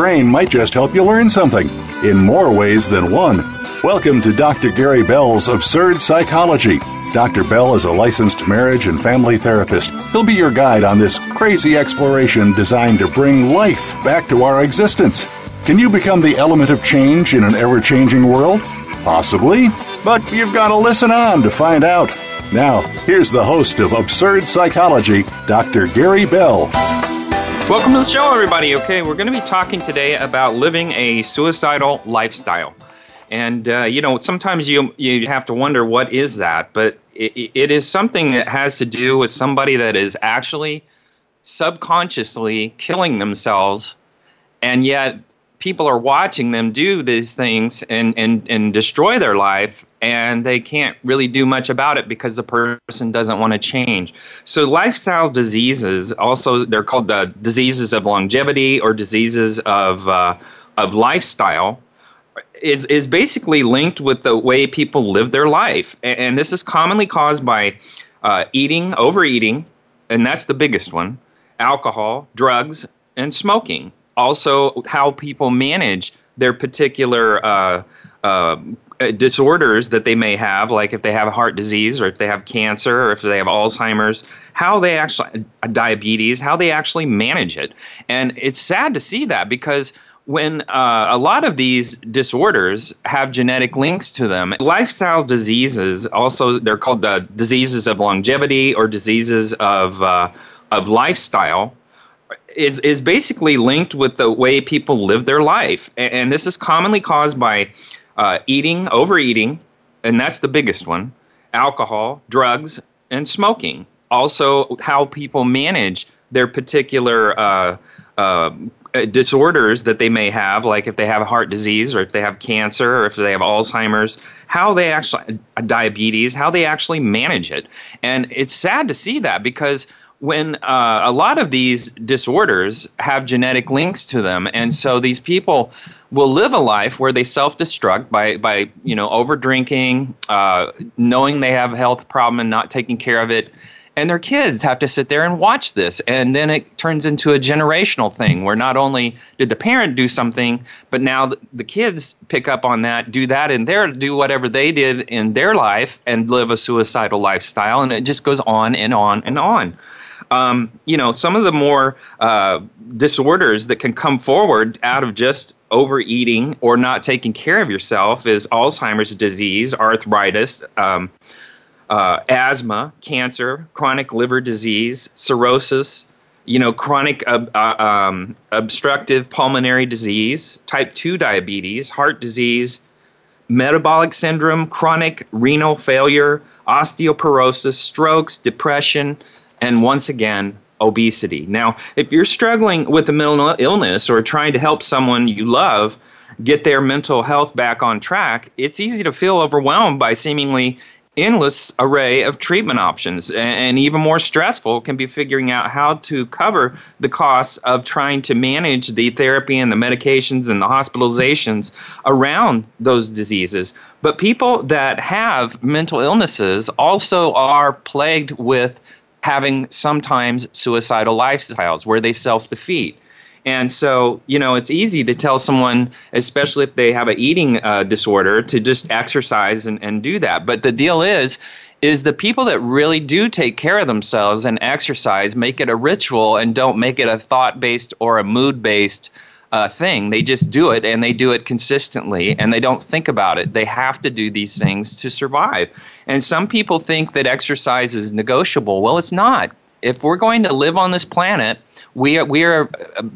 brain might just help you learn something in more ways than one. Welcome to Dr. Gary Bell's Absurd Psychology. Dr. Bell is a licensed marriage and family therapist. He'll be your guide on this crazy exploration designed to bring life back to our existence. Can you become the element of change in an ever-changing world? Possibly, but you've got to listen on to find out. Now, here's the host of Absurd Psychology, Dr. Gary Bell. Welcome to the show, everybody. Okay, we're going to be talking today about living a suicidal lifestyle. And, sometimes you have to wonder, what is that? But it is something that has to do with somebody that is actually subconsciously killing themselves, and yet people are watching them do these things and destroy their life, and they can't really do much about it because the person doesn't want to change. So lifestyle diseases, also they're called the diseases of longevity or diseases of lifestyle, is basically linked with the way people live their life. And this is commonly caused by overeating, and that's the biggest one, alcohol, drugs, and smoking. Also, how people manage their particular disorders that they may have, like if they have heart disease or if they have cancer or if they have Alzheimer's, diabetes, how they actually manage it. And it's sad to see that, because when a lot of these disorders have genetic links to them. Lifestyle diseases, also they're called the diseases of longevity or diseases of lifestyle, is basically linked with the way people live their life. And this is commonly caused by overeating, and that's the biggest one, alcohol, drugs, and smoking. Also, how people manage their particular disorders that they may have, like if they have heart disease or if they have cancer or if they have Alzheimer's, diabetes, how they actually manage it. And it's sad to see that, because when a lot of these disorders have genetic links to them, and so these people will live a life where they self-destruct by over-drinking, knowing they have a health problem and not taking care of it, and their kids have to sit there and watch this, and then it turns into a generational thing where not only did the parent do something, but now the kids pick up on that, do whatever they did in their life and live a suicidal lifestyle, and it just goes on and on and on. Some of the more disorders that can come forward out of just overeating or not taking care of yourself is Alzheimer's disease, arthritis, asthma, cancer, chronic liver disease, cirrhosis, chronic obstructive pulmonary disease, type 2 diabetes, heart disease, metabolic syndrome, chronic renal failure, osteoporosis, strokes, depression, and once again, obesity. Now, if you're struggling with a mental illness or trying to help someone you love get their mental health back on track, it's easy to feel overwhelmed by seemingly endless array of treatment options. And even more stressful can be figuring out how to cover the costs of trying to manage the therapy and the medications and the hospitalizations around those diseases. But people that have mental illnesses also are plagued with having sometimes suicidal lifestyles where they self-defeat. And so, it's easy to tell someone, especially if they have an eating disorder, to just exercise and do that. But the deal is the people that really do take care of themselves and exercise make it a ritual and don't make it a thought-based or a mood-based thing. They just do it, and they do it consistently, and they don't think about it. They have to do these things to survive. And some people think that exercise is negotiable. Well, it's not. If we're going to live on this planet, we are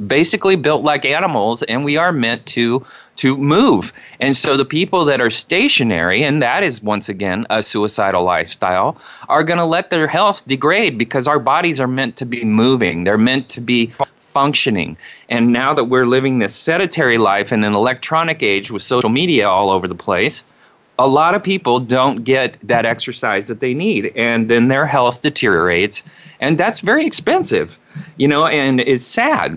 basically built like animals, and we are meant to move. And so the people that are stationary, and that is once again a suicidal lifestyle, are going to let their health degrade, because our bodies are meant to be moving. They're meant to be functioning. And now that we're living this sedentary life in an electronic age with social media all over the place, a lot of people don't get that exercise that they need, and then their health deteriorates, and that's very expensive, and it's sad.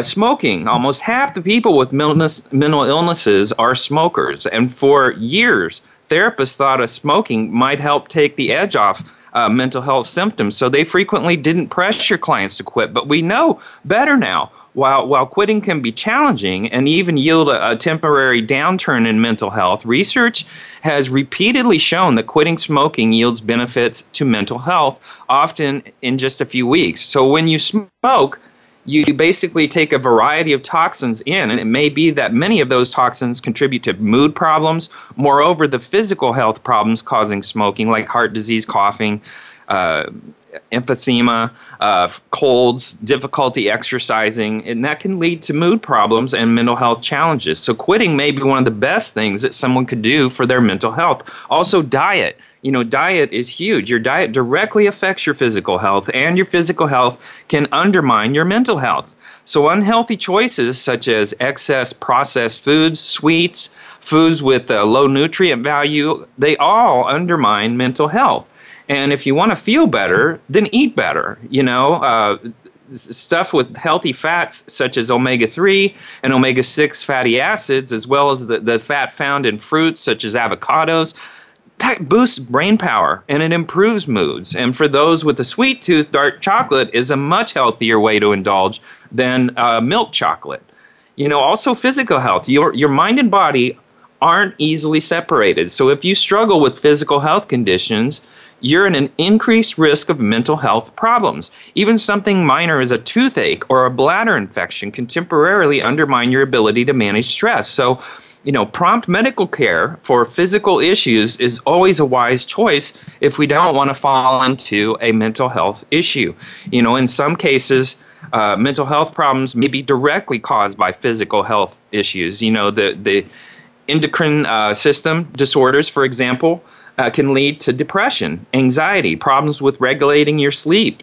Smoking, almost half the people with mental illnesses are smokers, and for years, therapists thought of smoking might help take the edge off mental health symptoms. So they frequently didn't pressure clients to quit. But we know better now. While quitting can be challenging and even yield a temporary downturn in mental health, research has repeatedly shown that quitting smoking yields benefits to mental health, often in just a few weeks. So when you smoke, you basically take a variety of toxins in, and it may be that many of those toxins contribute to mood problems. Moreover, the physical health problems causing smoking, like heart disease, coughing, emphysema, colds, difficulty exercising, and that can lead to mood problems and mental health challenges. So quitting may be one of the best things that someone could do for their mental health. Also, diet. You know, diet is huge. Your diet directly affects your physical health, and your physical health can undermine your mental health. So unhealthy choices such as excess processed foods, sweets, foods with low nutrient value, they all undermine mental health. And if you want to feel better, then eat better. You know, stuff with healthy fats such as omega-3 and omega-6 fatty acids, as well as the fat found in fruits such as avocados, that boosts brain power and it improves moods. And for those with a sweet tooth, dark chocolate is a much healthier way to indulge than milk chocolate. You know, also physical health. Your mind and body aren't easily separated. So if you struggle with physical health conditions, you're at an increased risk of mental health problems. Even something minor as a toothache or a bladder infection can temporarily undermine your ability to manage stress. So, you know, prompt medical care for physical issues is always a wise choice if we don't want to fall into a mental health issue. You know, in some cases, mental health problems may be directly caused by physical health issues. You know, the endocrine system disorders, for example, can lead to depression, anxiety, problems with regulating your sleep.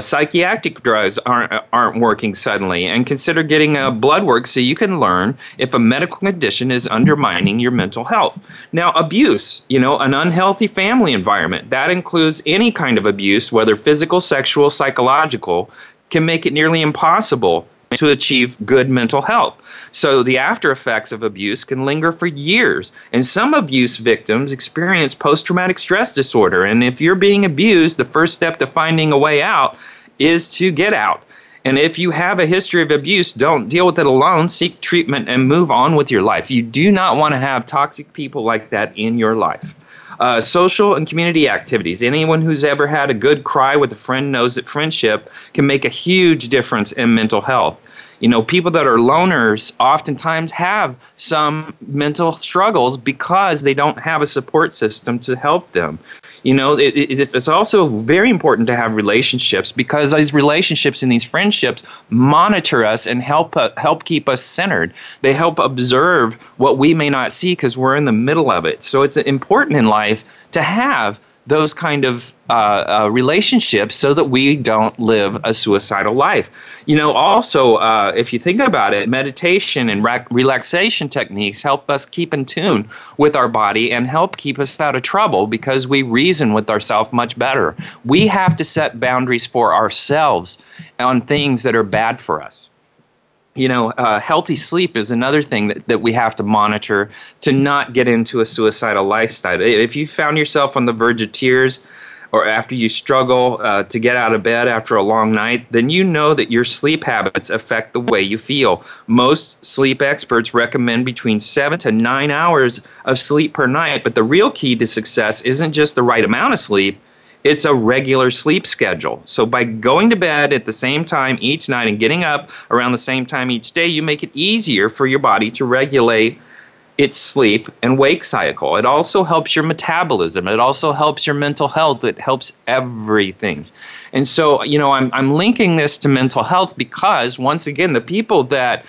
Psychiatric drugs aren't working suddenly, and consider getting a blood work so you can learn if a medical condition is undermining your mental health. Now, abuse, you know, an unhealthy family environment, that includes any kind of abuse, whether physical, sexual, psychological, can make it nearly impossible to achieve good mental health. So the after effects of abuse can linger for years, and some abuse victims experience post-traumatic stress disorder. And if you're being abused, the first step to finding a way out is to get out. And if you have a history of abuse, don't deal with it alone. Seek treatment and move on with your life. You do not want to have toxic people like that in your life. Social and community activities. Anyone who's ever had a good cry with a friend knows that friendship can make a huge difference in mental health. You know, people that are loners oftentimes have some mental struggles because they don't have a support system to help them. You know, it's also very important to have relationships, because these relationships and these friendships monitor us and help keep us centered. They help observe what we may not see because we're in the middle of it. So it's important in life to have those kind of relationships so that we don't live a suicidal life. You know, also, if you think about it, meditation and relaxation techniques help us keep in tune with our body and help keep us out of trouble because we reason with ourselves much better. We have to set boundaries for ourselves on things that are bad for us. You know, healthy sleep is another thing that we have to monitor to not get into a suicidal lifestyle. If you found yourself on the verge of tears, or after you struggle to get out of bed after a long night, then you know that your sleep habits affect the way you feel. Most sleep experts recommend between 7 to 9 hours of sleep per night, but the real key to success isn't just the right amount of sleep. It's a regular sleep schedule. So by going to bed at the same time each night and getting up around the same time each day, you make it easier for your body to regulate its sleep and wake cycle. It also helps your metabolism. It also helps your mental health. It helps everything. And so, you know, I'm linking this to mental health because, once again, the people that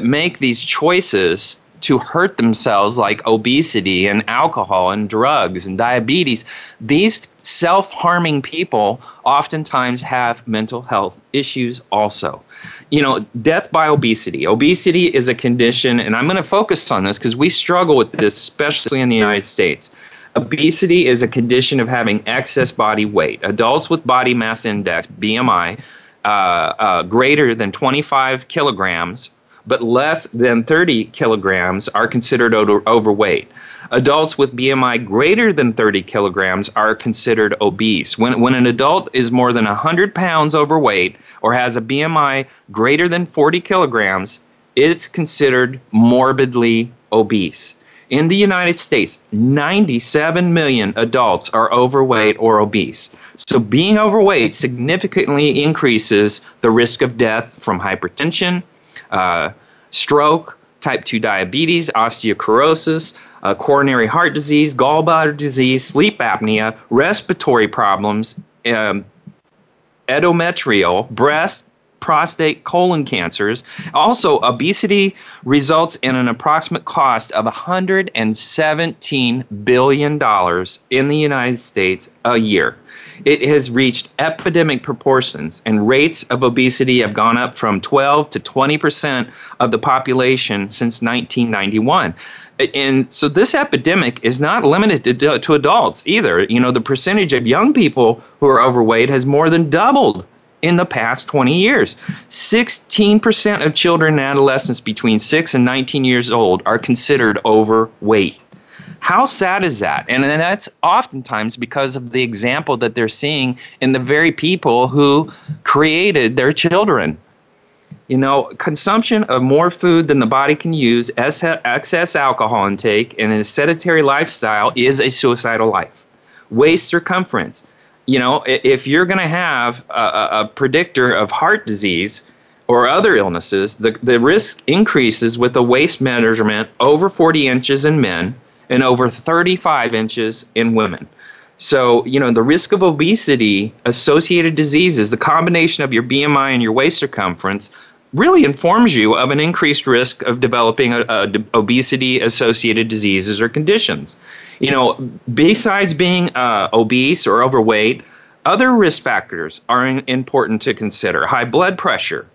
make these choices to hurt themselves, like obesity and alcohol and drugs and diabetes, these self-harming people oftentimes have mental health issues also. You know, death by obesity. Obesity is a condition, and I'm going to focus on this because we struggle with this, especially in the United States. Obesity is a condition of having excess body weight. Adults with body mass index, BMI, greater than 25 kilograms but less than 30 kilograms are considered overweight. Adults with BMI greater than 30 kilograms are considered obese. When an adult is more than 100 pounds overweight or has a BMI greater than 40 kilograms, it's considered morbidly obese. In the United States, 97 million adults are overweight or obese. So being overweight significantly increases the risk of death from hypertension, stroke, type 2 diabetes, osteoporosis, coronary heart disease, gallbladder disease, sleep apnea, respiratory problems, endometrial, breast, prostate, colon cancers. Also, obesity results in an approximate cost of $117 billion in the United States a year. It has reached epidemic proportions, and rates of obesity have gone up from 12 to 20% of the population since 1991. And so this epidemic is not limited to adults either. You know, the percentage of young people who are overweight has more than doubled in the past 20 years. 16% of children and adolescents between 6 and 19 years old are considered overweight. How sad is that? And that's oftentimes because of the example that they're seeing in the very people who created their children. You know, consumption of more food than the body can use, excess alcohol intake, and a sedentary lifestyle is a suicidal life. Waist circumference. You know, if you're going to have a predictor of heart disease or other illnesses, the risk increases with a waist measurement over 40 inches in men and over 35 inches in women. So, you know, the risk of obesity-associated diseases, the combination of your BMI and your waist circumference, really informs you of an increased risk of developing obesity-associated diseases or conditions. You know, besides being obese or overweight, other risk factors are important to consider. High blood pressure,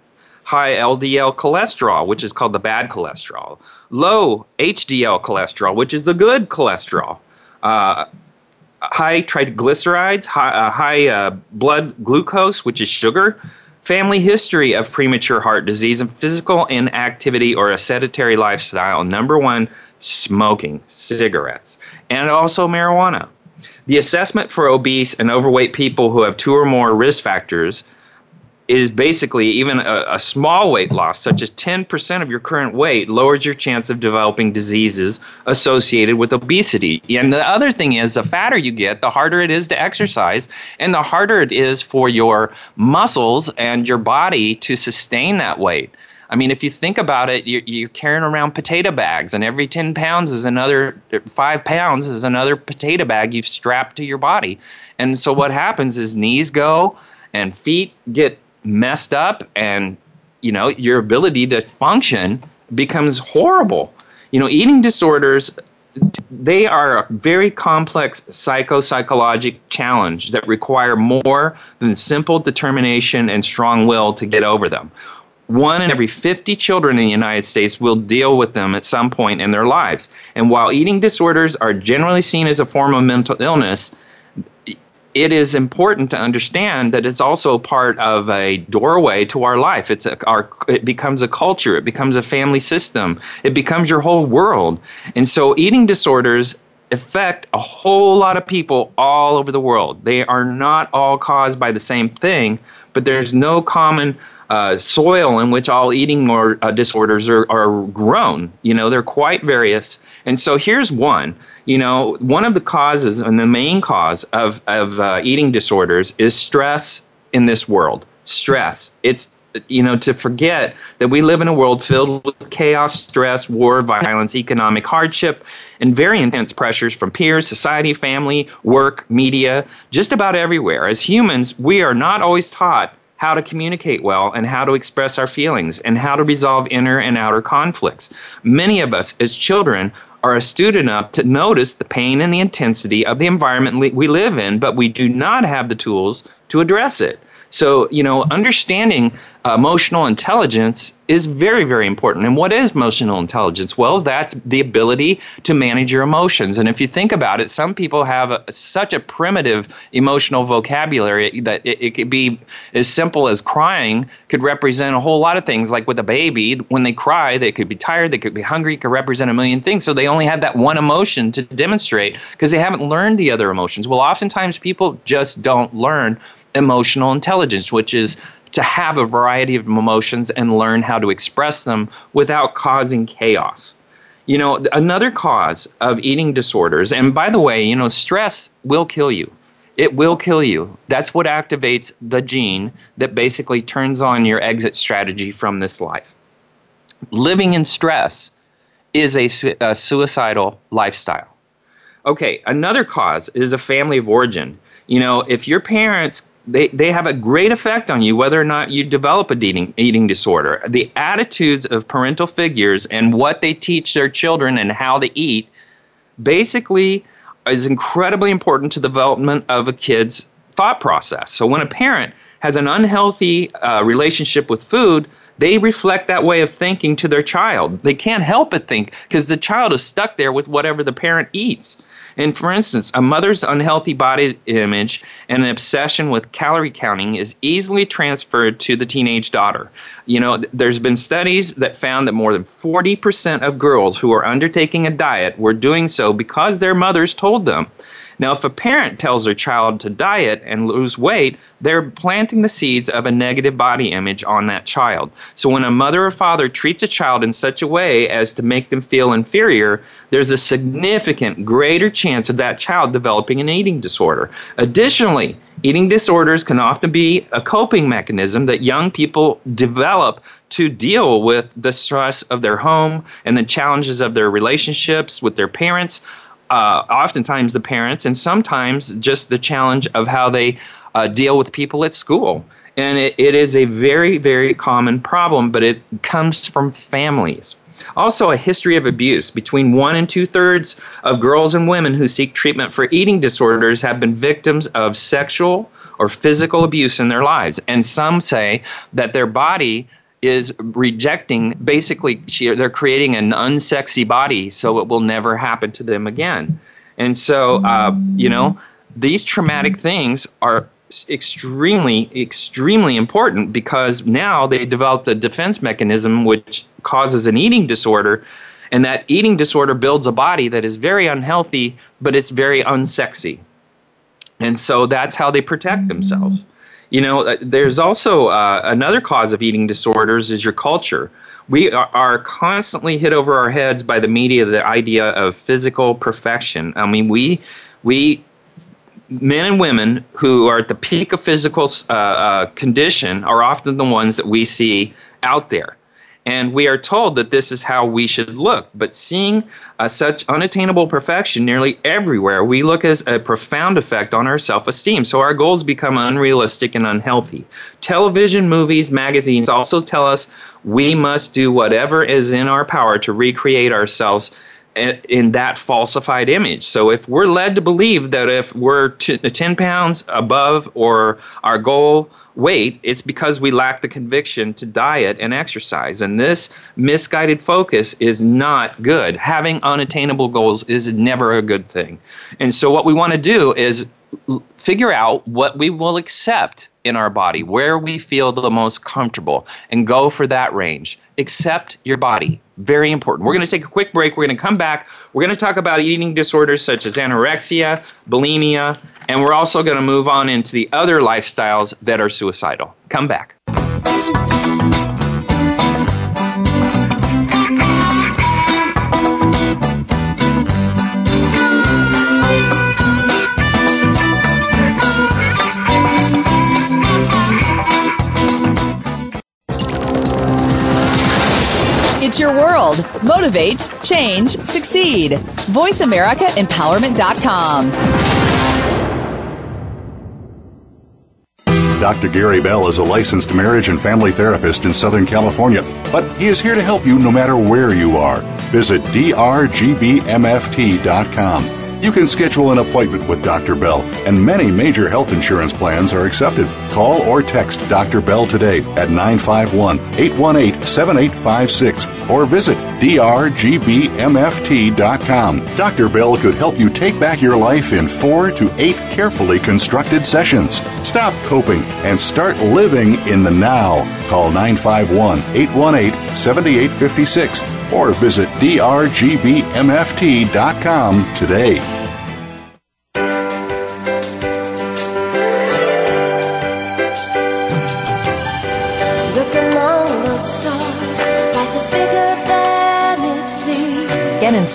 high LDL cholesterol, which is called the bad cholesterol, low HDL cholesterol, which is the good cholesterol, high triglycerides, high blood glucose, which is sugar, family history of premature heart disease, and physical inactivity or a sedentary lifestyle. Number one, smoking cigarettes, and also marijuana. The assessment for obese and overweight people who have two or more risk factors is basically even a small weight loss, such as 10% of your current weight, lowers your chance of developing diseases associated with obesity. And the other thing is, the fatter you get, the harder it is to exercise, and the harder it is for your muscles and your body to sustain that weight. I mean, if you think about it, you're carrying around potato bags, and every 5 pounds is another potato bag you've strapped to your body. And so what happens is knees go and feet get messed up, and you know, your ability to function becomes horrible. You know, eating disorders, they are a very complex psychological challenge that require more than simple determination and strong will to get over them. 1 in every 50 children in the United States will deal with them at some point in their lives. And while eating disorders are generally seen as a form of mental illness, it is important to understand that it's also part of a doorway to our life. It becomes a culture. It becomes a family system. It becomes your whole world. And so eating disorders affect a whole lot of people all over the world. They are not all caused by the same thing, but there's no common soil in which all eating disorders are grown. You know, they're quite various. And so here's one. You know, one of the causes, and the main cause of eating disorders is stress in this world. Stress. It's, you know, to forget that we live in a world filled with chaos, stress, war, violence, economic hardship, and very intense pressures from peers, society, family, work, media, just about everywhere. As humans, we are not always taught how to communicate well, and how to express our feelings, and how to resolve inner and outer conflicts. Many of us as children are astute enough to notice the pain and the intensity of the environment we live in, but we do not have the tools to address it. So, you know, understanding emotional intelligence is very, very important. And what is emotional intelligence? Well, that's the ability to manage your emotions. And if you think about it, some people have such a primitive emotional vocabulary that it could be as simple as crying could represent a whole lot of things. Like with a baby, when they cry, they could be tired, they could be hungry, it could represent a million things. So they only have that one emotion to demonstrate because they haven't learned the other emotions. Well, oftentimes people just don't learn emotional intelligence, which is to have a variety of emotions and learn how to express them without causing chaos. You know, another cause of eating disorders, and by the way, you know, stress will kill you. It will kill you. That's what activates the gene that basically turns on your exit strategy from this life. Living in stress is a suicidal lifestyle. Okay, another cause is a family of origin. You know, if your parents, they have a great effect on you whether or not you develop an eating disorder. The attitudes of parental figures and what they teach their children and how to eat basically is incredibly important to the development of a kid's thought process. So when a parent has an unhealthy relationship with food, they reflect that way of thinking to their child. They can't help but think because the child is stuck there with whatever the parent eats. And for instance, a mother's unhealthy body image and an obsession with calorie counting is easily transferred to the teenage daughter. You know, there's been studies that found that more than 40% of girls who are undertaking a diet were doing so because their mothers told them. Now, if a parent tells their child to diet and lose weight, they're planting the seeds of a negative body image on that child. So when a mother or father treats a child in such a way as to make them feel inferior, there's a significant greater chance of that child developing an eating disorder. Additionally, eating disorders can often be a coping mechanism that young people develop to deal with the stress of their home and the challenges of their relationships with their parents. Oftentimes the parents, and sometimes just the challenge of how they deal with people at school. And it is a very, very common problem, but it comes from families. Also, a history of abuse. Between 1 and 2/3 of girls and women who seek treatment for eating disorders have been victims of sexual or physical abuse in their lives. And some say that their body is rejecting, basically, they're creating an unsexy body so it will never happen to them again. And so, you know, these traumatic things are extremely, extremely important because now they develop the defense mechanism which causes an eating disorder, and that eating disorder builds a body that is very unhealthy, but it's very unsexy. And so that's how they protect themselves. You know, there's also another cause of eating disorders is your culture. We are constantly hit over our heads by the media, the idea of physical perfection. I mean, we men and women who are at the peak of physical condition are often the ones that we see out there. And we are told that this is how we should look. But seeing such unattainable perfection nearly everywhere, we look as a profound effect on our self-esteem. So our goals become unrealistic and unhealthy. Television, movies, magazines also tell us we must do whatever is in our power to recreate ourselves in that falsified image. So if we're led to believe that if we're 10 pounds above or our goal weight, it's because we lack the conviction to diet and exercise. And this misguided focus is not good. Having unattainable goals is never a good thing. And so what we want to do is figure out what we will accept in our body, where we feel the most comfortable, and go for that range. Accept your body. Very important. We're going to take a quick break. We're going to come back. We're going to talk about eating disorders such as anorexia, bulimia, and we're also going to move on into the other lifestyles that are suicidal. Come back. It's your world. Motivate, change, succeed. VoiceAmericaEmpowerment.com. Dr. Gary Bell is a licensed marriage and family therapist in Southern California, but he is here to help you no matter where you are. Visit drgbmft.com. You can schedule an appointment with Dr. Bell and many major health insurance plans are accepted. Call or text Dr. Bell today at 951-818-7856 or visit drgbmft.com. Dr. Bell could help you take back your life in 4 to 8 carefully constructed sessions. Stop coping and start living in the now. Call 951-818-7856 or visit drgbmft.com today.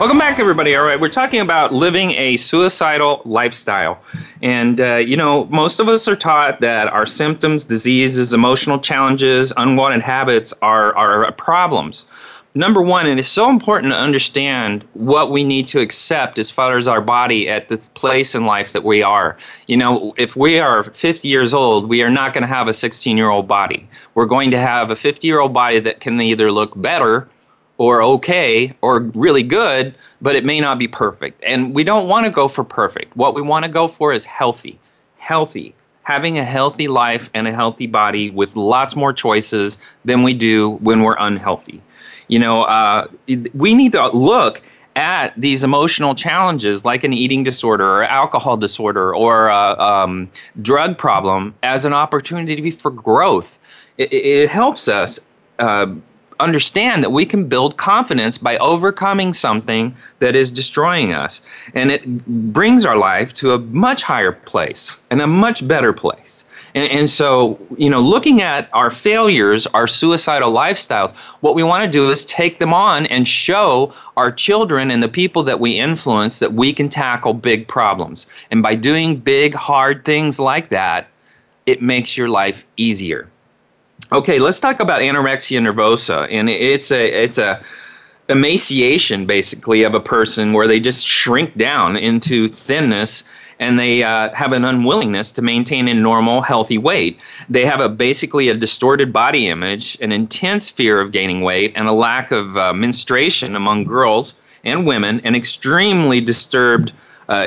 Welcome back, everybody. All right, we're talking about living a suicidal lifestyle. And, most of us are taught that our symptoms, diseases, emotional challenges, unwanted habits are problems. Number one, and it's so important to understand what we need to accept as far as our body at this place in life that we are. You know, if we are 50 years old, we are not going to have a 16-year-old body. We're going to have a 50-year-old body that can either look better or okay, or really good, but it may not be perfect. And we don't want to go for perfect. What we want to go for is healthy, having a healthy life and a healthy body with lots more choices than we do when we're unhealthy. You know, we need to look at these emotional challenges like an eating disorder or alcohol disorder or drug problem as an opportunity for growth. It helps us understand that we can build confidence by overcoming something that is destroying us. And it brings our life to a much higher place and a much better place. And so, you know, looking at our failures, our suicidal lifestyles, what we want to do is take them on and show our children and the people that we influence that we can tackle big problems. And by doing big, hard things like that, it makes your life easier. Okay, let's talk about anorexia nervosa, and it's a emaciation basically of a person where they just shrink down into thinness, and they have an unwillingness to maintain a normal, healthy weight. They have basically a distorted body image, an intense fear of gaining weight, and a lack of menstruation among girls and women, and extremely disturbed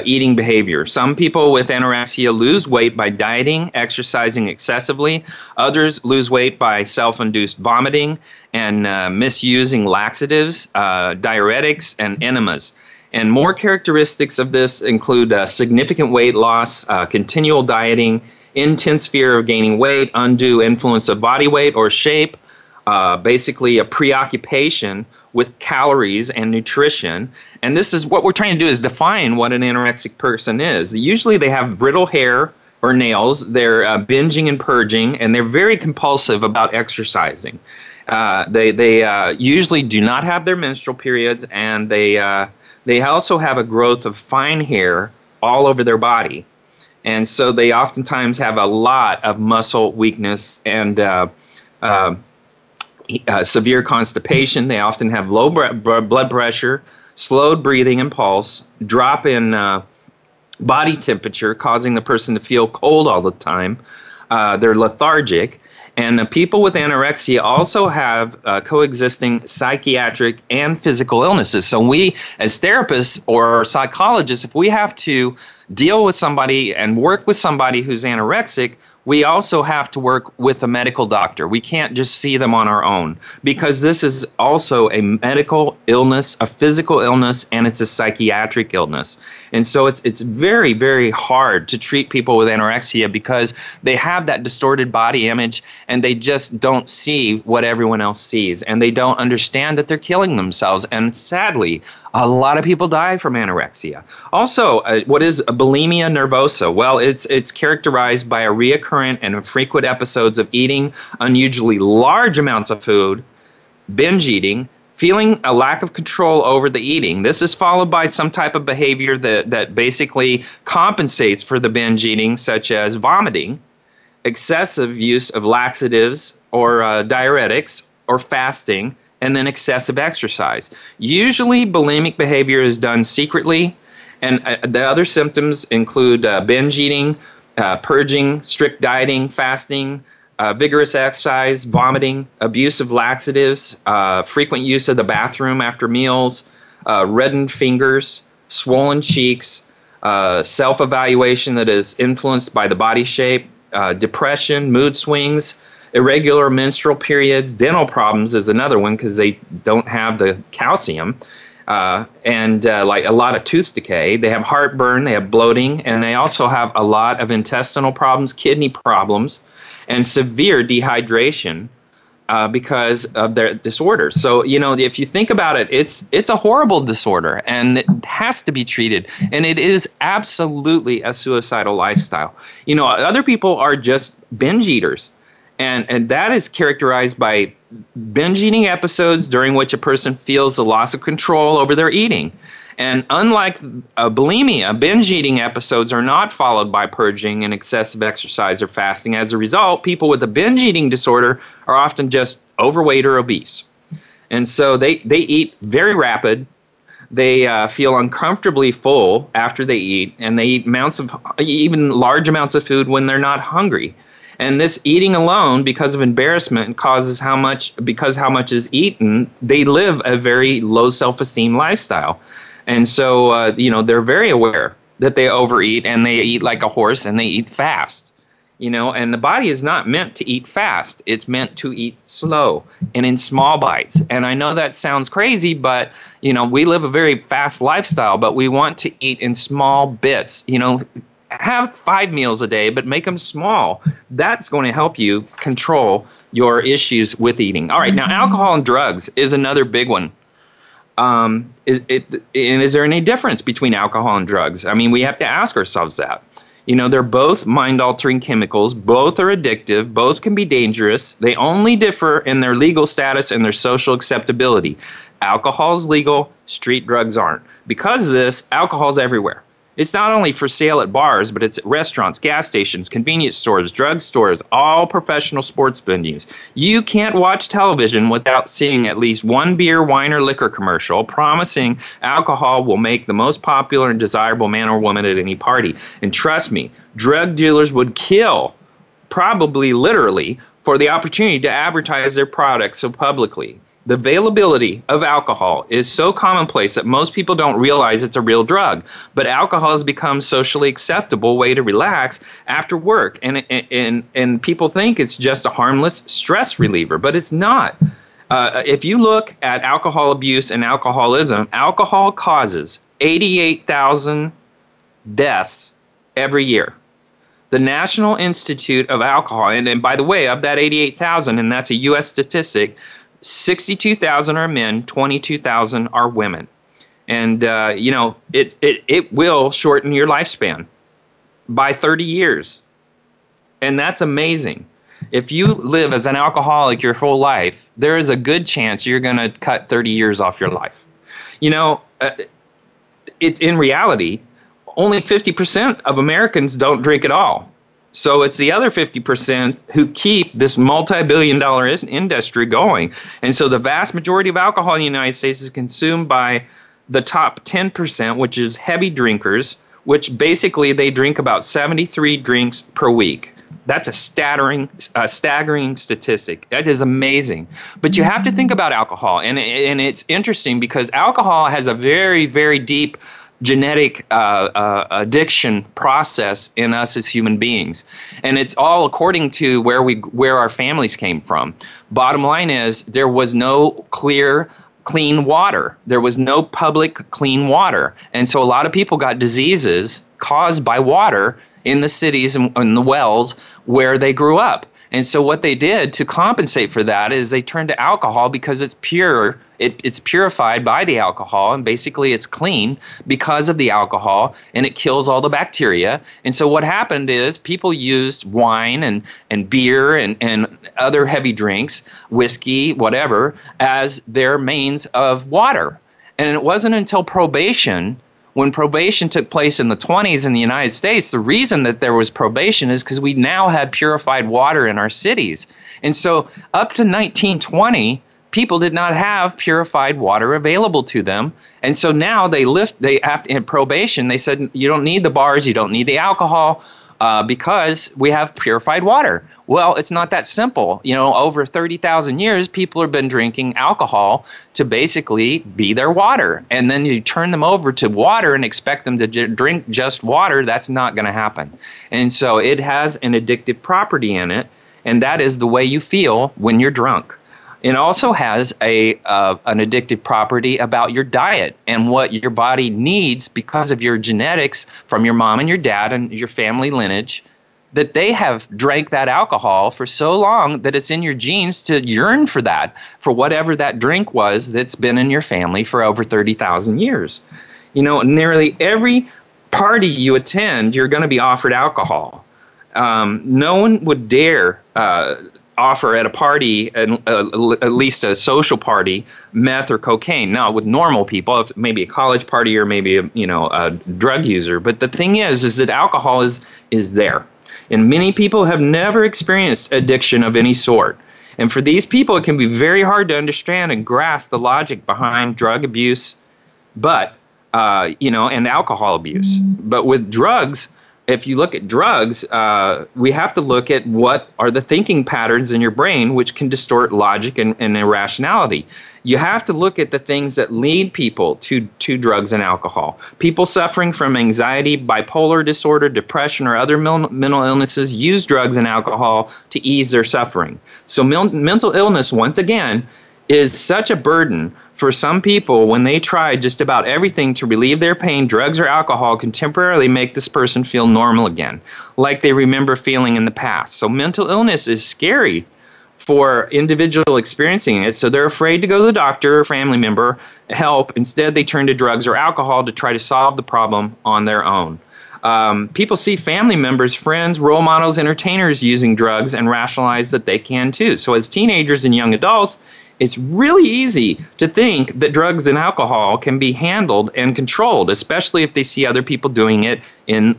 eating behavior. Some people with anorexia lose weight by dieting, exercising excessively. Others lose weight by self-induced vomiting and misusing laxatives, diuretics, and enemas. And more characteristics of this include significant weight loss, continual dieting, intense fear of gaining weight, undue influence of body weight or shape, basically a preoccupation with calories and nutrition. And this is what we're trying to do is define what an anorexic person is. Usually they have brittle hair or nails. They're binging and purging, and they're very compulsive about exercising. They usually do not have their menstrual periods, and they also have a growth of fine hair all over their body. And so they oftentimes have a lot of muscle weakness and severe constipation. They often have low blood pressure, slowed breathing and pulse, drop in body temperature, causing the person to feel cold all the time. They're lethargic. And people with anorexia also have coexisting psychiatric and physical illnesses. So we, as therapists or psychologists, if we have to deal with somebody and work with somebody who's anorexic, we also have to work with a medical doctor. We can't just see them on our own, because this is also a medical illness, a physical illness, and it's a psychiatric illness. And so it's very, very hard to treat people with anorexia because they have that distorted body image and they just don't see what everyone else sees, and they don't understand that they're killing themselves. And sadly, a lot of people die from anorexia. Also, what is bulimia nervosa? Well, it's characterized by a recurrent and frequent episodes of eating unusually large amounts of food, binge eating, feeling a lack of control over the eating. This is followed by some type of behavior that basically compensates for the binge eating, such as vomiting, excessive use of laxatives or diuretics, or fasting, and then excessive exercise. Usually, bulimic behavior is done secretly, and the other symptoms include binge eating, purging, strict dieting, fasting, vigorous exercise, vomiting, abuse of laxatives, frequent use of the bathroom after meals, reddened fingers, swollen cheeks, self-evaluation that is influenced by the body shape, depression, mood swings, irregular menstrual periods, dental problems is another one because they don't have the calcium, and like a lot of tooth decay. They have heartburn, they have bloating, and they also have a lot of intestinal problems, kidney problems, and severe dehydration because of their disorder. So, you know, if you think about it, it's a horrible disorder, and it has to be treated. And it is absolutely a suicidal lifestyle. You know, other people are just binge eaters. And that is characterized by binge eating episodes during which a person feels the loss of control over their eating. And unlike bulimia, binge eating episodes are not followed by purging and excessive exercise or fasting. As a result, people with a binge eating disorder are often just overweight or obese. And so they eat very rapid. They feel uncomfortably full after they eat, and they eat amounts of even large amounts of food when they're not hungry. And this eating alone, because of embarrassment, causes how much is eaten, they live a very low self-esteem lifestyle. And so, you know, they're very aware that they overeat, and they eat like a horse, and they eat fast, you know. And the body is not meant to eat fast. It's meant to eat slow and in small bites. And I know that sounds crazy, but, you know, we live a very fast lifestyle, but we want to eat in small bits, you know. Have 5 meals a day, but make them small. That's going to help you control your issues with eating. All right, now alcohol and drugs is another big one. Is there any difference between alcohol and drugs? I mean, we have to ask ourselves that. You know, they're both mind-altering chemicals. Both are addictive. Both can be dangerous. They only differ in their legal status and their social acceptability. Alcohol is legal. Street drugs aren't. Because of this, alcohol is everywhere. It's not only for sale at bars, but it's at restaurants, gas stations, convenience stores, drug stores, all professional sports venues. You can't watch television without seeing at least one beer, wine, or liquor commercial promising alcohol will make the most popular and desirable man or woman at any party. And trust me, drug dealers would kill, probably literally, for the opportunity to advertise their products so publicly. The availability of alcohol is so commonplace that most people don't realize it's a real drug. But alcohol has become a socially acceptable way to relax after work. And people think it's just a harmless stress reliever, but it's not. If you look at alcohol abuse and alcoholism, alcohol causes 88,000 deaths every year. The National Institute of Alcohol, and by the way, of that 88,000, and that's a U.S. statistic, 62,000 are men, 22,000 are women. And, you know, it will shorten your lifespan by 30 years. And that's amazing. If you live as an alcoholic your whole life, there is a good chance you're going to cut 30 years off your life. You know, it's in reality, only 50% of Americans don't drink at all. So it's the other 50% who keep this multi-billion-dollar industry going. And so the vast majority of alcohol in the United States is consumed by the top 10%, which is heavy drinkers, which basically they drink about 73 drinks per week. That's a staggering statistic. That is amazing. But you have to think about alcohol, and it's interesting because alcohol has a very, very deep genetic addiction process in us as human beings, and it's all according to where our families came from. Bottom line is there was no clean water. There was no public clean water, and so a lot of people got diseases caused by water in the cities and in the wells where they grew up. And so what they did to compensate for that is they turned to alcohol because it's pure. It's purified by the alcohol, and basically it's clean because of the alcohol, and it kills all the bacteria. And so what happened is people used wine and beer and other heavy drinks, whiskey, whatever, as their mains of water. And it wasn't until probation, when probation took place in the 1920s in the United States, the reason that there was probation is because we now had purified water in our cities. And so up to 1920, people did not have purified water available to them. And so now in probation, they said, you don't need the bars, you don't need the alcohol, because we have purified water. Well, it's not that simple. You know, over 30,000 years, people have been drinking alcohol to basically be their water. And then you turn them over to water and expect them to drink just water. That's not going to happen. And so it has an addictive property in it, and that is the way you feel when you're drunk. It also has an addictive property about your diet and what your body needs because of your genetics from your mom and your dad and your family lineage, that they have drank that alcohol for so long that it's in your genes to yearn for that, for whatever that drink was that's been in your family for over 30,000 years. You know, nearly every party you attend, you're going to be offered alcohol. No one would dare offer at a party, at least a social party, meth or cocaine. Now, with normal people, if maybe a college party or maybe a drug user. But the thing is that alcohol is there, and many people have never experienced addiction of any sort. And for these people, it can be very hard to understand and grasp the logic behind drug abuse, and alcohol abuse. But with drugs, if you look at drugs, we have to look at what are the thinking patterns in your brain which can distort logic and irrationality. You have to look at the things that lead people to drugs and alcohol. People suffering from anxiety, bipolar disorder, depression, or other mental illnesses use drugs and alcohol to ease their suffering. So mental illness, once again, is such a burden for some people. When they try just about everything to relieve their pain, drugs or alcohol can temporarily make this person feel normal again, like they remember feeling in the past. So mental illness is scary for individual experiencing it, so they're afraid to go to the doctor or family member help. Instead, they turn to drugs or alcohol to try to solve the problem on their own. People see family members, friends, role models, entertainers using drugs and rationalize that they can too. So as teenagers and young adults, it's really easy to think that drugs and alcohol can be handled and controlled, especially if they see other people doing it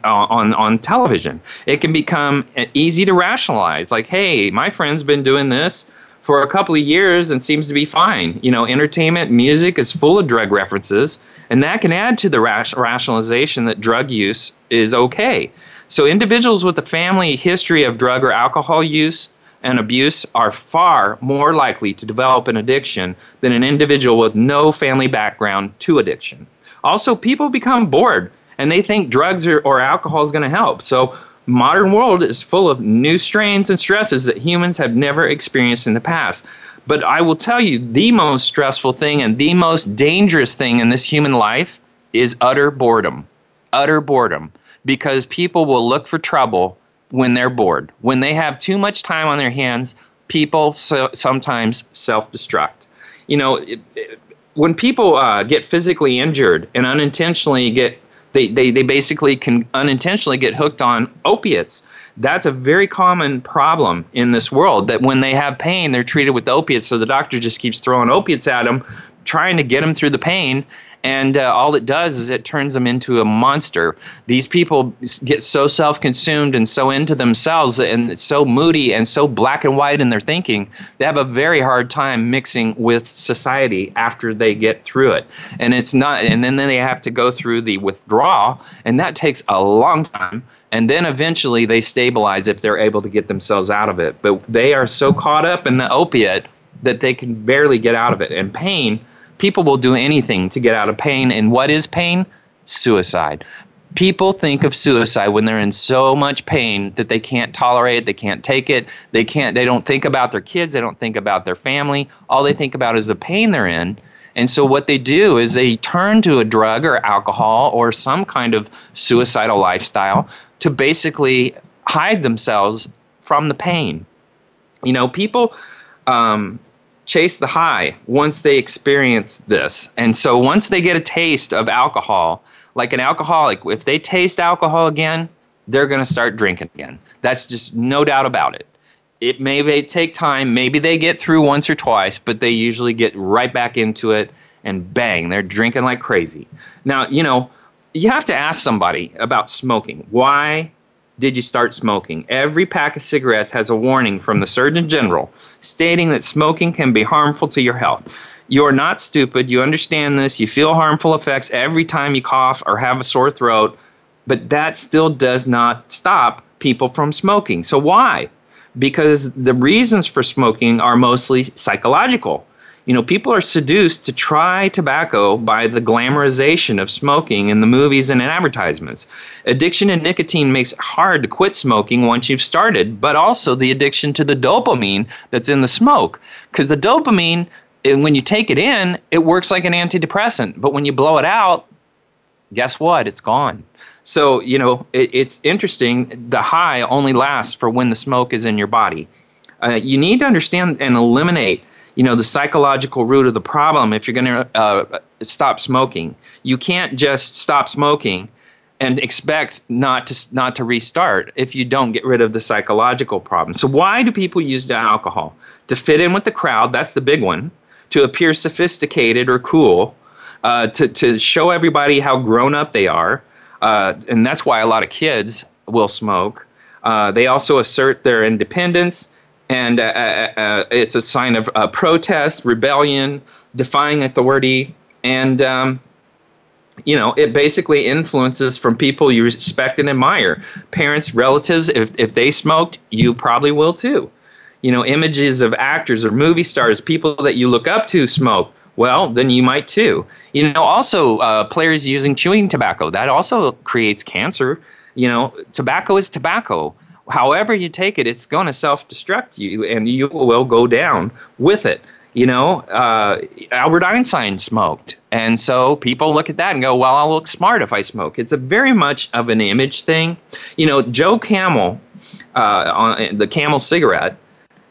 on television. It can become easy to rationalize, like, hey, my friend's been doing this for a couple of years and seems to be fine. You know, entertainment, music is full of drug references, and that can add to the rationalization that drug use is okay. So individuals with a family history of drug or alcohol use and abuse are far more likely to develop an addiction than an individual with no family background to addiction. Also, people become bored, and they think drugs or alcohol is going to help. So modern world is full of new strains and stresses that humans have never experienced in the past. But I will tell you, the most stressful thing and the most dangerous thing in this human life is utter boredom. Utter boredom. Because people will look for trouble when they're bored. When they have too much time on their hands, people sometimes self-destruct. You know, when people get physically injured and unintentionally they basically can unintentionally get hooked on opiates. That's a very common problem in this world, that when they have pain, they're treated with opiates. So the doctor just keeps throwing opiates at them, trying to get them through the pain, and all it does is it turns them into a monster. These people get so self-consumed and so into themselves and so moody and so black and white in their thinking, they have a very hard time mixing with society after they get through it. And it's not, and then they have to go through the withdrawal, and that takes a long time. And then eventually they stabilize if they're able to get themselves out of it. But they are so caught up in the opiate that they can barely get out of it. And pain, people will do anything to get out of pain. And what is pain? Suicide. People think of suicide when they're in so much pain that they can't tolerate it, they can't take it, they don't think about their kids, they don't think about their family. All they think about is the pain they're in. And so what they do is they turn to a drug or alcohol or some kind of suicidal lifestyle to basically hide themselves from the pain. You know, people chase the high once they experience this. And so once they get a taste of alcohol, like an alcoholic, if they taste alcohol again, they're going to start drinking again. That's just no doubt about it. It may take time, maybe they get through once or twice, but they usually get right back into it and bang, they're drinking like crazy. Now, you know, you have to ask somebody about smoking. Why did you start smoking? Every pack of cigarettes has a warning from the Surgeon General stating that smoking can be harmful to your health. You are not stupid, you understand this, you feel harmful effects every time you cough or have a sore throat, but that still does not stop people from smoking. So why? Because the reasons for smoking are mostly psychological. You know, people are seduced to try tobacco by the glamorization of smoking in the movies and in advertisements. Addiction and nicotine makes it hard to quit smoking once you've started, but also the addiction to the dopamine that's in the smoke. Because the dopamine, when you take it in, it works like an antidepressant. But when you blow it out, guess what? It's gone. So, you know, it's interesting. The high only lasts for when the smoke is in your body. You need to understand and eliminate, you know, the psychological root of the problem if you're going to stop smoking. You can't just stop smoking and expect not to restart if you don't get rid of the psychological problem. So why do people use alcohol? To fit in with the crowd, that's the big one. To appear sophisticated or cool. To show everybody how grown up they are. And that's why a lot of kids will smoke. They also assert their independence, and it's a sign of protest, rebellion, defying authority, and you know, it basically influences from people you respect and admire. Parents, relatives, if they smoked, you probably will too. You know, images of actors or movie stars, people that you look up to smoke. Well, then you might too. You know, also players using chewing tobacco, that also creates cancer. You know, tobacco is tobacco. However you take it, it's going to self-destruct you, and you will go down with it. You know, Albert Einstein smoked. And so people look at that and go, well, I'll look smart if I smoke. It's a very much of an image thing. You know, Joe Camel, on the Camel cigarette,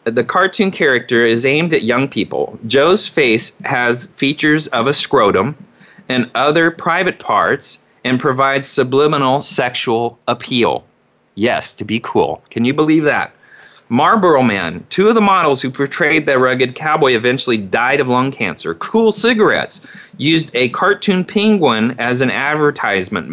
the cartoon character is aimed at young people. Joe's face has features of a scrotum and other private parts and provides subliminal sexual appeal. Yes, to be cool. Can you believe that? Marlboro Man, two of the models who portrayed the rugged cowboy eventually died of lung cancer. Cool cigarettes used a cartoon penguin as an advertisement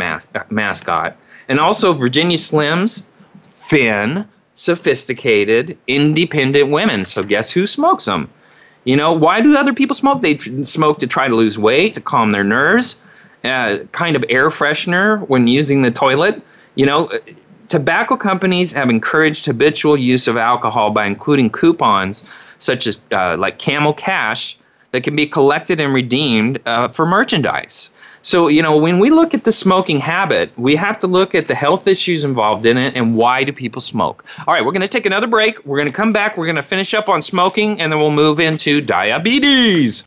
mascot. And also Virginia Slims, thin, sophisticated, independent women. So guess who smokes them? You know, why do other people smoke? They smoke to try to lose weight, to calm their nerves, kind of air freshener when using the toilet. You know, tobacco companies have encouraged habitual use of alcohol by including coupons such as like Camel Cash that can be collected and redeemed for merchandise. So, you know, when we look at the smoking habit, we have to look at the health issues involved in it and why do people smoke. All right, we're going to take another break. We're going to come back. We're going to finish up on smoking, and then we'll move into diabetes.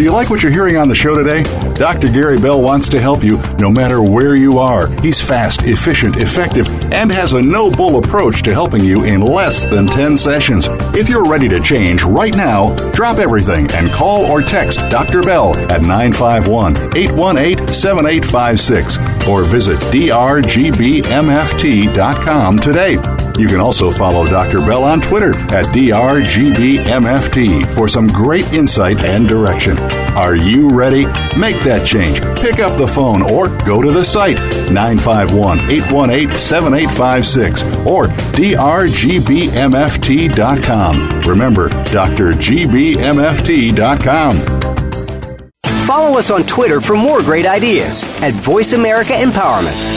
Do you like what you're hearing on the show today? Dr. Gary Bell wants to help you no matter where you are. He's fast, efficient, effective, and has a no-bull approach to helping you in less than 10 sessions. If you're ready to change right now, drop everything and call or text Dr. Bell at 951-818-7856 or visit drgbmft.com today. You can also follow Dr. Bell on Twitter at drgbmft for some great insight and direction. Are you ready? Make that change. Pick up the phone or go to the site, 951-818-7856 or drgbmft.com. Remember, drgbmft.com. Follow us on Twitter for more great ideas at Voice America Empowerment.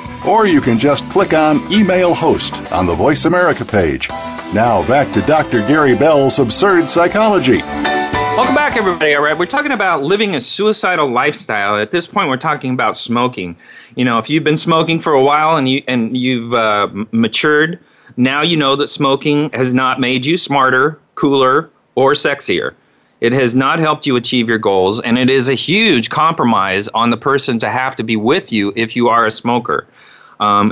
Or you can just click on Email Host on the Voice America page. Now back to Dr. Gary Bell's Absurd Psychology. Welcome back, everybody. All right, we're talking about living a suicidal lifestyle. At this point, we're talking about smoking. You know, if you've been smoking for a while and you've matured, now you know that smoking has not made you smarter, cooler, or sexier. It has not helped you achieve your goals, and it is a huge compromise on the person to have to be with you if you are a smoker.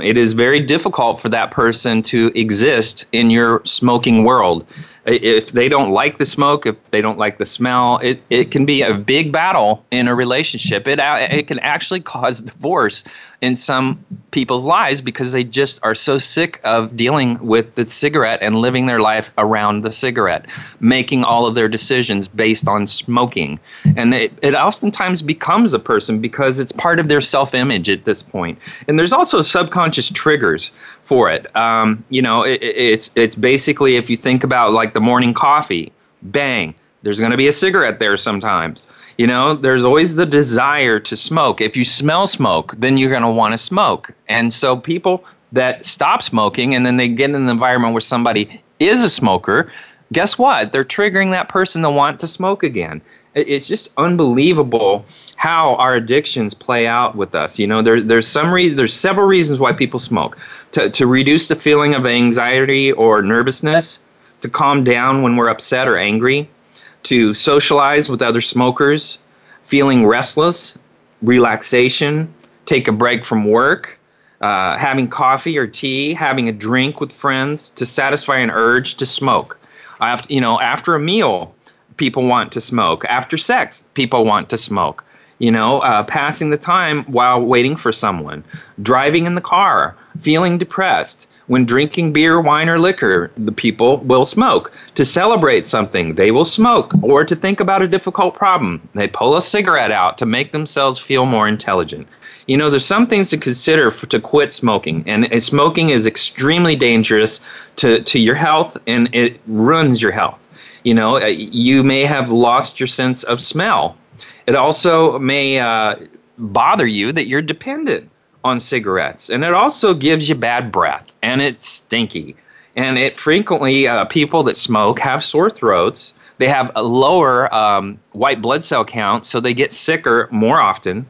It is very difficult for that person to exist in your smoking world. If they don't like the smoke, if they don't like the smell, it can be a big battle in a relationship. It can actually cause divorce in some people's lives because they just are so sick of dealing with the cigarette and living their life around the cigarette, making all of their decisions based on smoking. And it oftentimes becomes a person because it's part of their self-image at this point. And there's also subconscious triggers for it. It's basically, if you think about like the morning coffee, bang, there's going to be a cigarette there sometimes. You know, there's always the desire to smoke. If you smell smoke, then you're going to want to smoke. And so people that stop smoking and then they get in an environment where somebody is a smoker, guess what? They're triggering that person to want to smoke again. It's just unbelievable how our addictions play out with us. You know, there's several reasons why people smoke. To reduce the feeling of anxiety or nervousness, to calm down when we're upset or angry, to socialize with other smokers, feeling restless, relaxation, take a break from work, having coffee or tea, having a drink with friends to satisfy an urge to smoke. After a meal, people want to smoke. After sex, people want to smoke. Passing the time while waiting for someone, driving in the car, feeling depressed. When drinking beer, wine, or liquor, the people will smoke. To celebrate something, they will smoke. Or to think about a difficult problem, they pull a cigarette out to make themselves feel more intelligent. You know, there's some things to consider to quit smoking. And smoking is extremely dangerous to your health, and it ruins your health. You know, you may have lost your sense of smell. It also may bother you that you're dependent on cigarettes. And it also gives you bad breath. And it's stinky. And it frequently, people that smoke have sore throats. They have a lower white blood cell count, so they get sicker more often.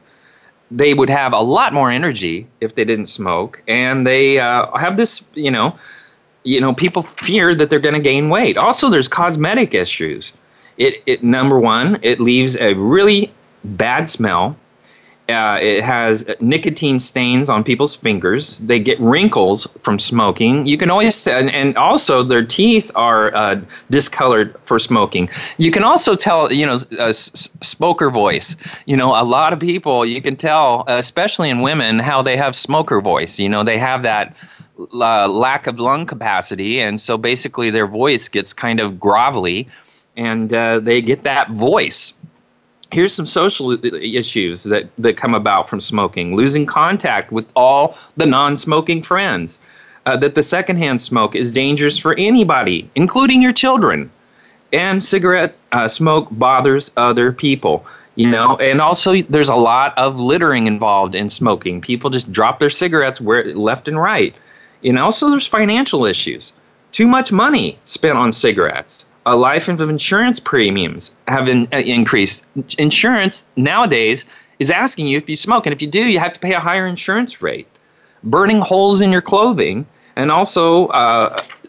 They would have a lot more energy if they didn't smoke. And they have this, people fear that they're going to gain weight. Also, there's cosmetic issues. Number one, it leaves a really bad smell. It has nicotine stains on people's fingers. They get wrinkles from smoking. You can always and also their teeth are discolored for smoking. You can also tell, smoker voice. You know, a lot of people, you can tell, especially in women, how they have smoker voice. You know, they have that lack of lung capacity, and so basically their voice gets kind of grovelly, and they get that voice. Here's some social issues that come about from smoking. Losing contact with all the non-smoking friends. that the secondhand smoke is dangerous for anybody, including your children. And cigarette smoke bothers other people, you know. And also, there's a lot of littering involved in smoking. People just drop their cigarettes where left and right. And also, there's financial issues. Too much money spent on cigarettes. Life and insurance premiums have increased. Insurance nowadays is asking you if you smoke, and if you do, you have to pay a higher insurance rate. Burning holes in your clothing, and also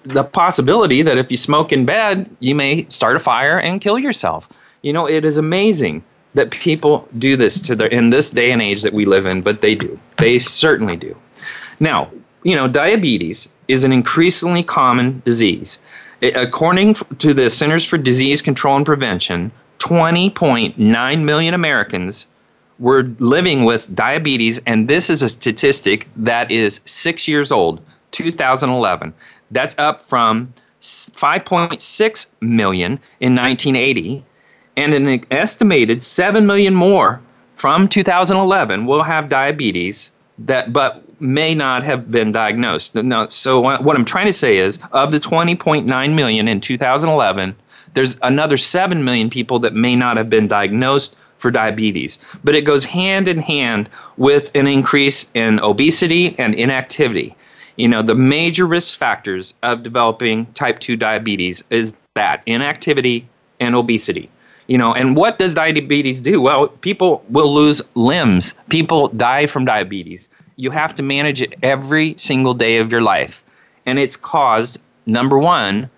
the possibility that if you smoke in bed, you may start a fire and kill yourself. You know, it is amazing that people do this in this day and age that we live in, but they do. They certainly do. Now, you know, diabetes is an increasingly common disease. According to the Centers for Disease Control and Prevention, 20.9 million Americans were living with diabetes, and this is a statistic that is 6 years old, 2011. That's up from 5.6 million in 1980, and an estimated 7 million more from 2011 will have diabetes but may not have been diagnosed. Now, so what I'm trying to say is, of the 20.9 million in 2011, there's another 7 million people that may not have been diagnosed for diabetes. But it goes hand in hand with an increase in obesity and inactivity. You know, the major risk factors of developing type 2 diabetes is that inactivity and obesity. You know, and what does diabetes do? Well, people will lose limbs. People die from diabetes. You have to manage it every single day of your life. And it's caused, number one,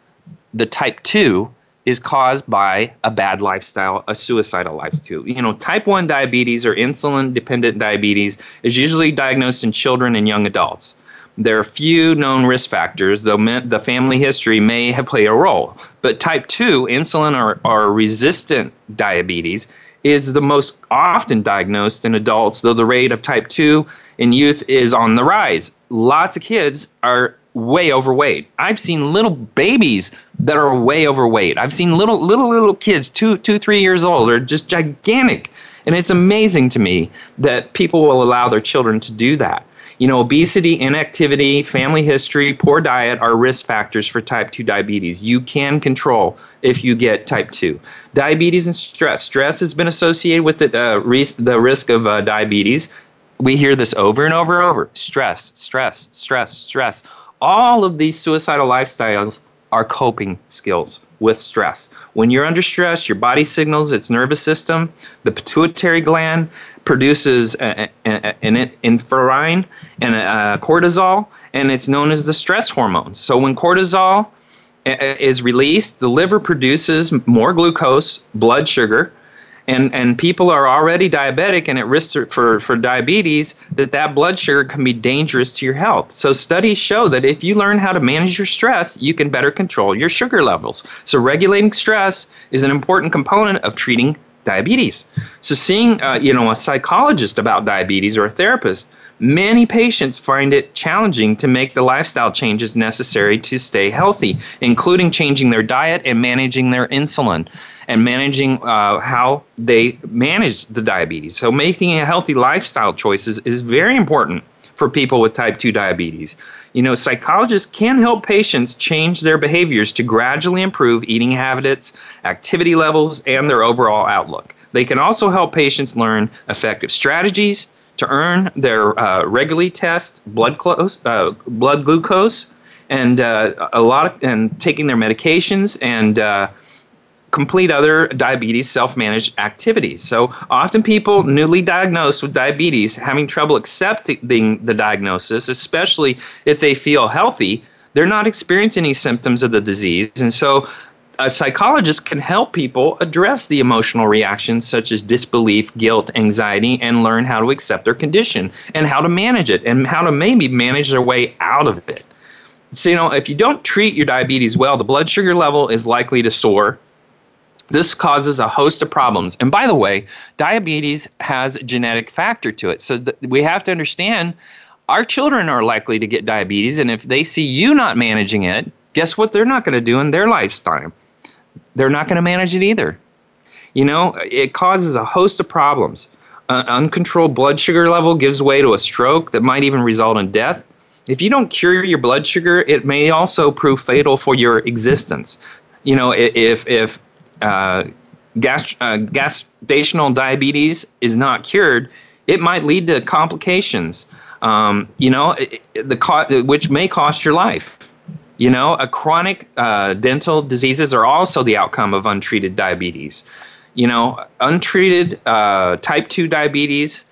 the type 2 is caused by a bad lifestyle, a suicidal lifestyle. You know, type 1 diabetes or insulin-dependent diabetes is usually diagnosed in children and young adults. There are few known risk factors, though the family history may have played a role. But type 2, insulin or resistant diabetes, is the most often diagnosed in adults, though the rate of type 2 in youth is on the rise. Lots of kids are way overweight. I've seen little babies that are way overweight. I've seen little kids, 3 years old, are just gigantic. And it's amazing to me that people will allow their children to do that. You know, obesity, inactivity, family history, poor diet are risk factors for type 2 diabetes. You can control if you get type 2. Diabetes and stress. Stress has been associated with the risk of diabetes. We hear this over and over and over. Stress, stress, stress, stress. All of these suicidal lifestyles are coping skills with stress. When you're under stress, your body signals its nervous system, the pituitary gland produces an inferine and cortisol, and it's known as the stress hormone. So when cortisol is released, the liver produces more glucose, blood sugar, and people are already diabetic and at risk for diabetes, that blood sugar can be dangerous to your health. So studies show that if you learn how to manage your stress, you can better control your sugar levels. So regulating stress is an important component of treating diabetes. So seeing a psychologist about diabetes or a therapist, many patients find it challenging to make the lifestyle changes necessary to stay healthy, including changing their diet and managing their insulin and managing how they manage the diabetes. So making a healthy lifestyle choices is very important for people with type 2 diabetes. You know, psychologists can help patients change their behaviors to gradually improve eating habits, activity levels, and their overall outlook. They can also help patients learn effective strategies to earn their regularly test blood glucose, and taking their medications and complete other diabetes self-managed activities. So often people newly diagnosed with diabetes having trouble accepting the diagnosis, especially if they feel healthy, they're not experiencing any symptoms of the disease. And so a psychologist can help people address the emotional reactions such as disbelief, guilt, anxiety, and learn how to accept their condition and how to manage it and how to maybe manage their way out of it. So, you know, if you don't treat your diabetes well, the blood sugar level is likely to soar. This causes a host of problems. And by the way, diabetes has a genetic factor to it. So we have to understand our children are likely to get diabetes. And if they see you not managing it, guess what they're not going to do in their lifetime? They're not going to manage it either. You know, it causes a host of problems. Uncontrolled blood sugar level gives way to a stroke that might even result in death. If you don't cure your blood sugar, it may also prove fatal for your existence. You know, if gestational diabetes is not cured, it might lead to complications, which may cost your life. You know, chronic dental diseases are also the outcome of untreated diabetes. You know, untreated type 2 diabetes,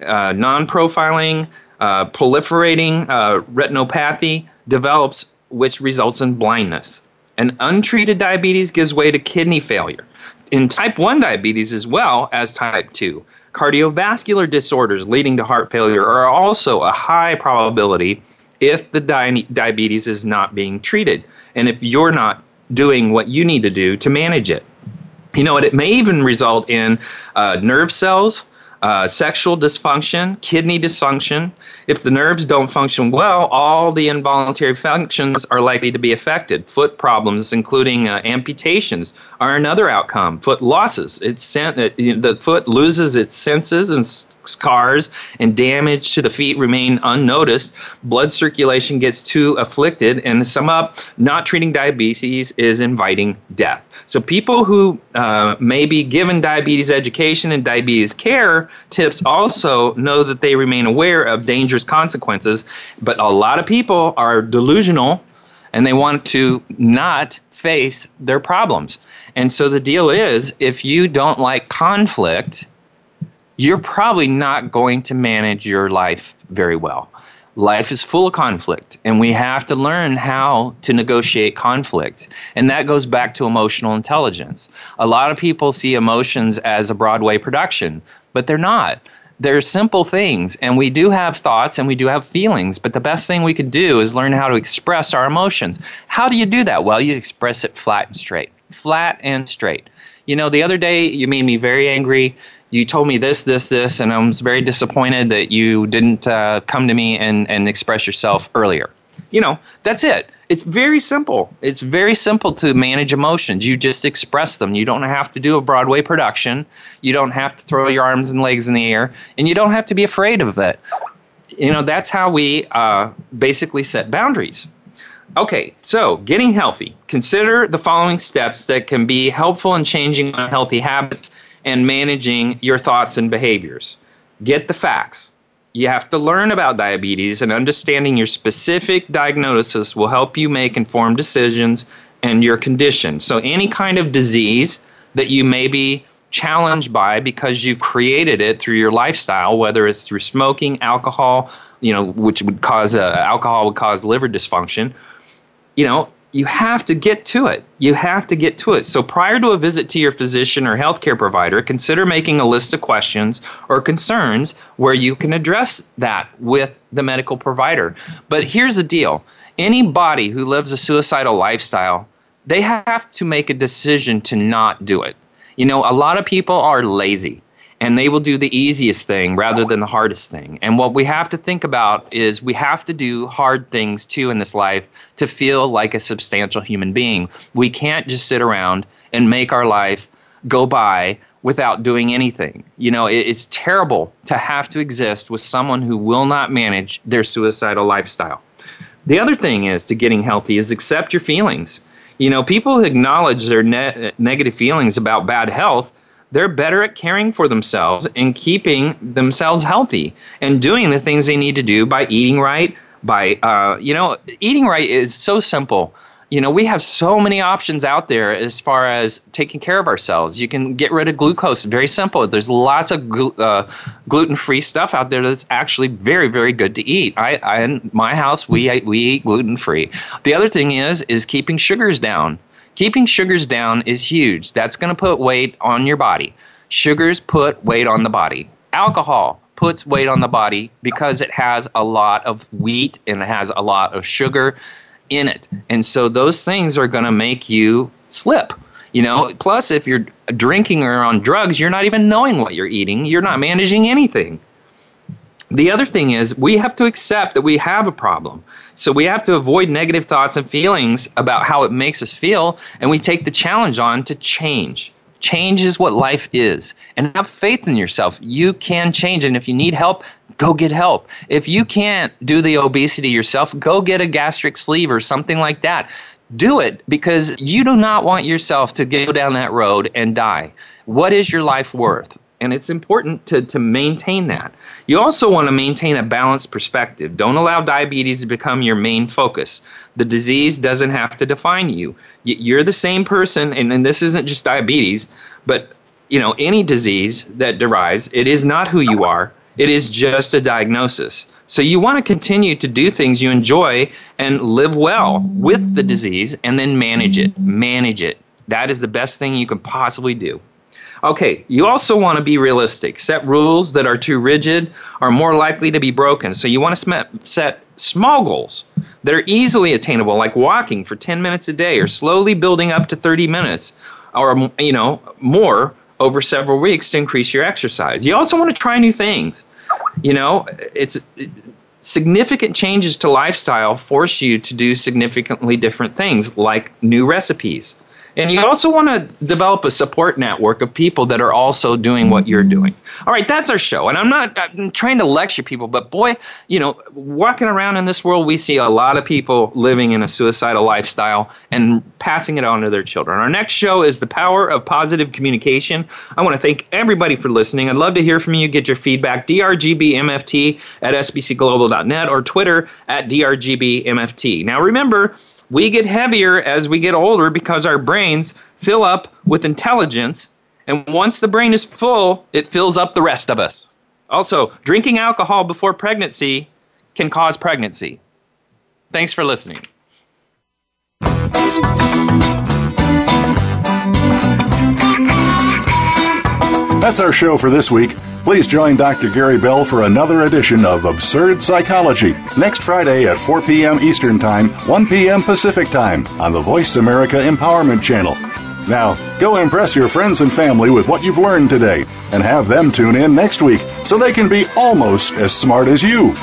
non-profiling, proliferating retinopathy develops, which results in blindness. And untreated diabetes gives way to kidney failure. In type 1 diabetes as well as type 2, cardiovascular disorders leading to heart failure are also a high probability if the diabetes is not being treated and if you're not doing what you need to do to manage it. You know, it may even result in nerve cells, sexual dysfunction, kidney dysfunction. If the nerves don't function well, all the involuntary functions are likely to be affected. Foot problems, including amputations, are another outcome. Foot losses. The foot loses its senses and scars, and damage to the feet remain unnoticed. Blood circulation gets too afflicted, and to sum up, not treating diabetes is inviting death. So people who may be given diabetes education and diabetes care tips also know that they remain aware of dangerous consequences, but a lot of people are delusional and they want to not face their problems. And so the deal is, if you don't like conflict, you're probably not going to manage your life very well. Life is full of conflict, and we have to learn how to negotiate conflict. And that goes back to emotional intelligence. A lot of people see emotions as a Broadway production, but they're not. They're simple things, and we do have thoughts and we do have feelings, but the best thing we can do is learn how to express our emotions. How do you do that? Well, you express it flat and straight. Flat and straight. You know, the other day you made me very angry. You told me this, and I was very disappointed that you didn't come to me and express yourself earlier. You know, that's it. It's very simple. It's very simple to manage emotions. You just express them. You don't have to do a Broadway production. You don't have to throw your arms and legs in the air, and you don't have to be afraid of it. You know, that's how we basically set boundaries. Okay, so getting healthy. Consider the following steps that can be helpful in changing unhealthy habits and managing your thoughts and behaviors. Get the facts. You have to learn about diabetes, and understanding your specific diagnosis will help you make informed decisions and your condition. So any kind of disease that you may be challenged by because you've created it through your lifestyle, whether it's through smoking, alcohol, you know, which would cause alcohol would cause liver dysfunction, you know, you have to get to it. You have to get to it. So prior to a visit to your physician or healthcare provider, consider making a list of questions or concerns where you can address that with the medical provider. But here's the deal. Anybody who lives a suicidal lifestyle, they have to make a decision to not do it. You know, a lot of people are lazy, and they will do the easiest thing rather than the hardest thing. And what we have to think about is we have to do hard things too in this life to feel like a substantial human being. We can't just sit around and make our life go by without doing anything. You know, it's terrible to have to exist with someone who will not manage their suicidal lifestyle. The other thing is to getting healthy is accept your feelings. You know, people acknowledge their negative feelings about bad health. They're better at caring for themselves and keeping themselves healthy and doing the things they need to do by eating right. Eating right is so simple. You know, we have so many options out there as far as taking care of ourselves. You can get rid of glucose. Very simple. There's lots of gluten-free stuff out there that's actually very, very good to eat. I in my house, we eat gluten-free. The other thing is keeping sugars down. Keeping sugars down is huge. That's going to put weight on your body. Sugars put weight on the body. Alcohol puts weight on the body because it has a lot of wheat and it has a lot of sugar in it. And so those things are going to make you slip. You know, plus if you're drinking or on drugs, you're not even knowing what you're eating. You're not managing anything. The other thing is we have to accept that we have a problem. So we have to avoid negative thoughts and feelings about how it makes us feel, and we take the challenge on to change. Change is what life is. And have faith in yourself. You can change. And if you need help, go get help. If you can't do the obesity yourself, go get a gastric sleeve or something like that. Do it, because you do not want yourself to go down that road and die. What is your life worth? And it's important to maintain that. You also want to maintain a balanced perspective. Don't allow diabetes to become your main focus. The disease doesn't have to define you. You're the same person, and this isn't just diabetes, but any disease that derives, it is not who you are. It is just a diagnosis. So you want to continue to do things you enjoy and live well with the disease, and then manage it. Manage it. That is the best thing you can possibly do. Okay, you also want to be realistic. Set rules that are too rigid are more likely to be broken. So you want to set small goals that are easily attainable, like walking for 10 minutes a day, or slowly building up to 30 minutes or more over several weeks to increase your exercise. You also want to try new things. Significant changes to lifestyle force you to do significantly different things, like new recipes. And you also want to develop a support network of people that are also doing what you're doing. All right, that's our show. And I'm trying to lecture people, but boy, walking around in this world, we see a lot of people living in a suicidal lifestyle and passing it on to their children. Our next show is The Power of Positive Communication. I want to thank everybody for listening. I'd love to hear from you. Get your feedback. drgbmft@sbcglobal.net or Twitter @drgbmft. Now remember, we get heavier as we get older because our brains fill up with intelligence, and once the brain is full, it fills up the rest of us. Also, drinking alcohol before pregnancy can cause pregnancy. Thanks for listening. That's our show for this week. Please join Dr. Gary Bell for another edition of Absurd Psychology next Friday at 4 p.m. Eastern Time, 1 p.m. Pacific Time on the Voice America Empowerment Channel. Now, go impress your friends and family with what you've learned today, and have them tune in next week so they can be almost as smart as you.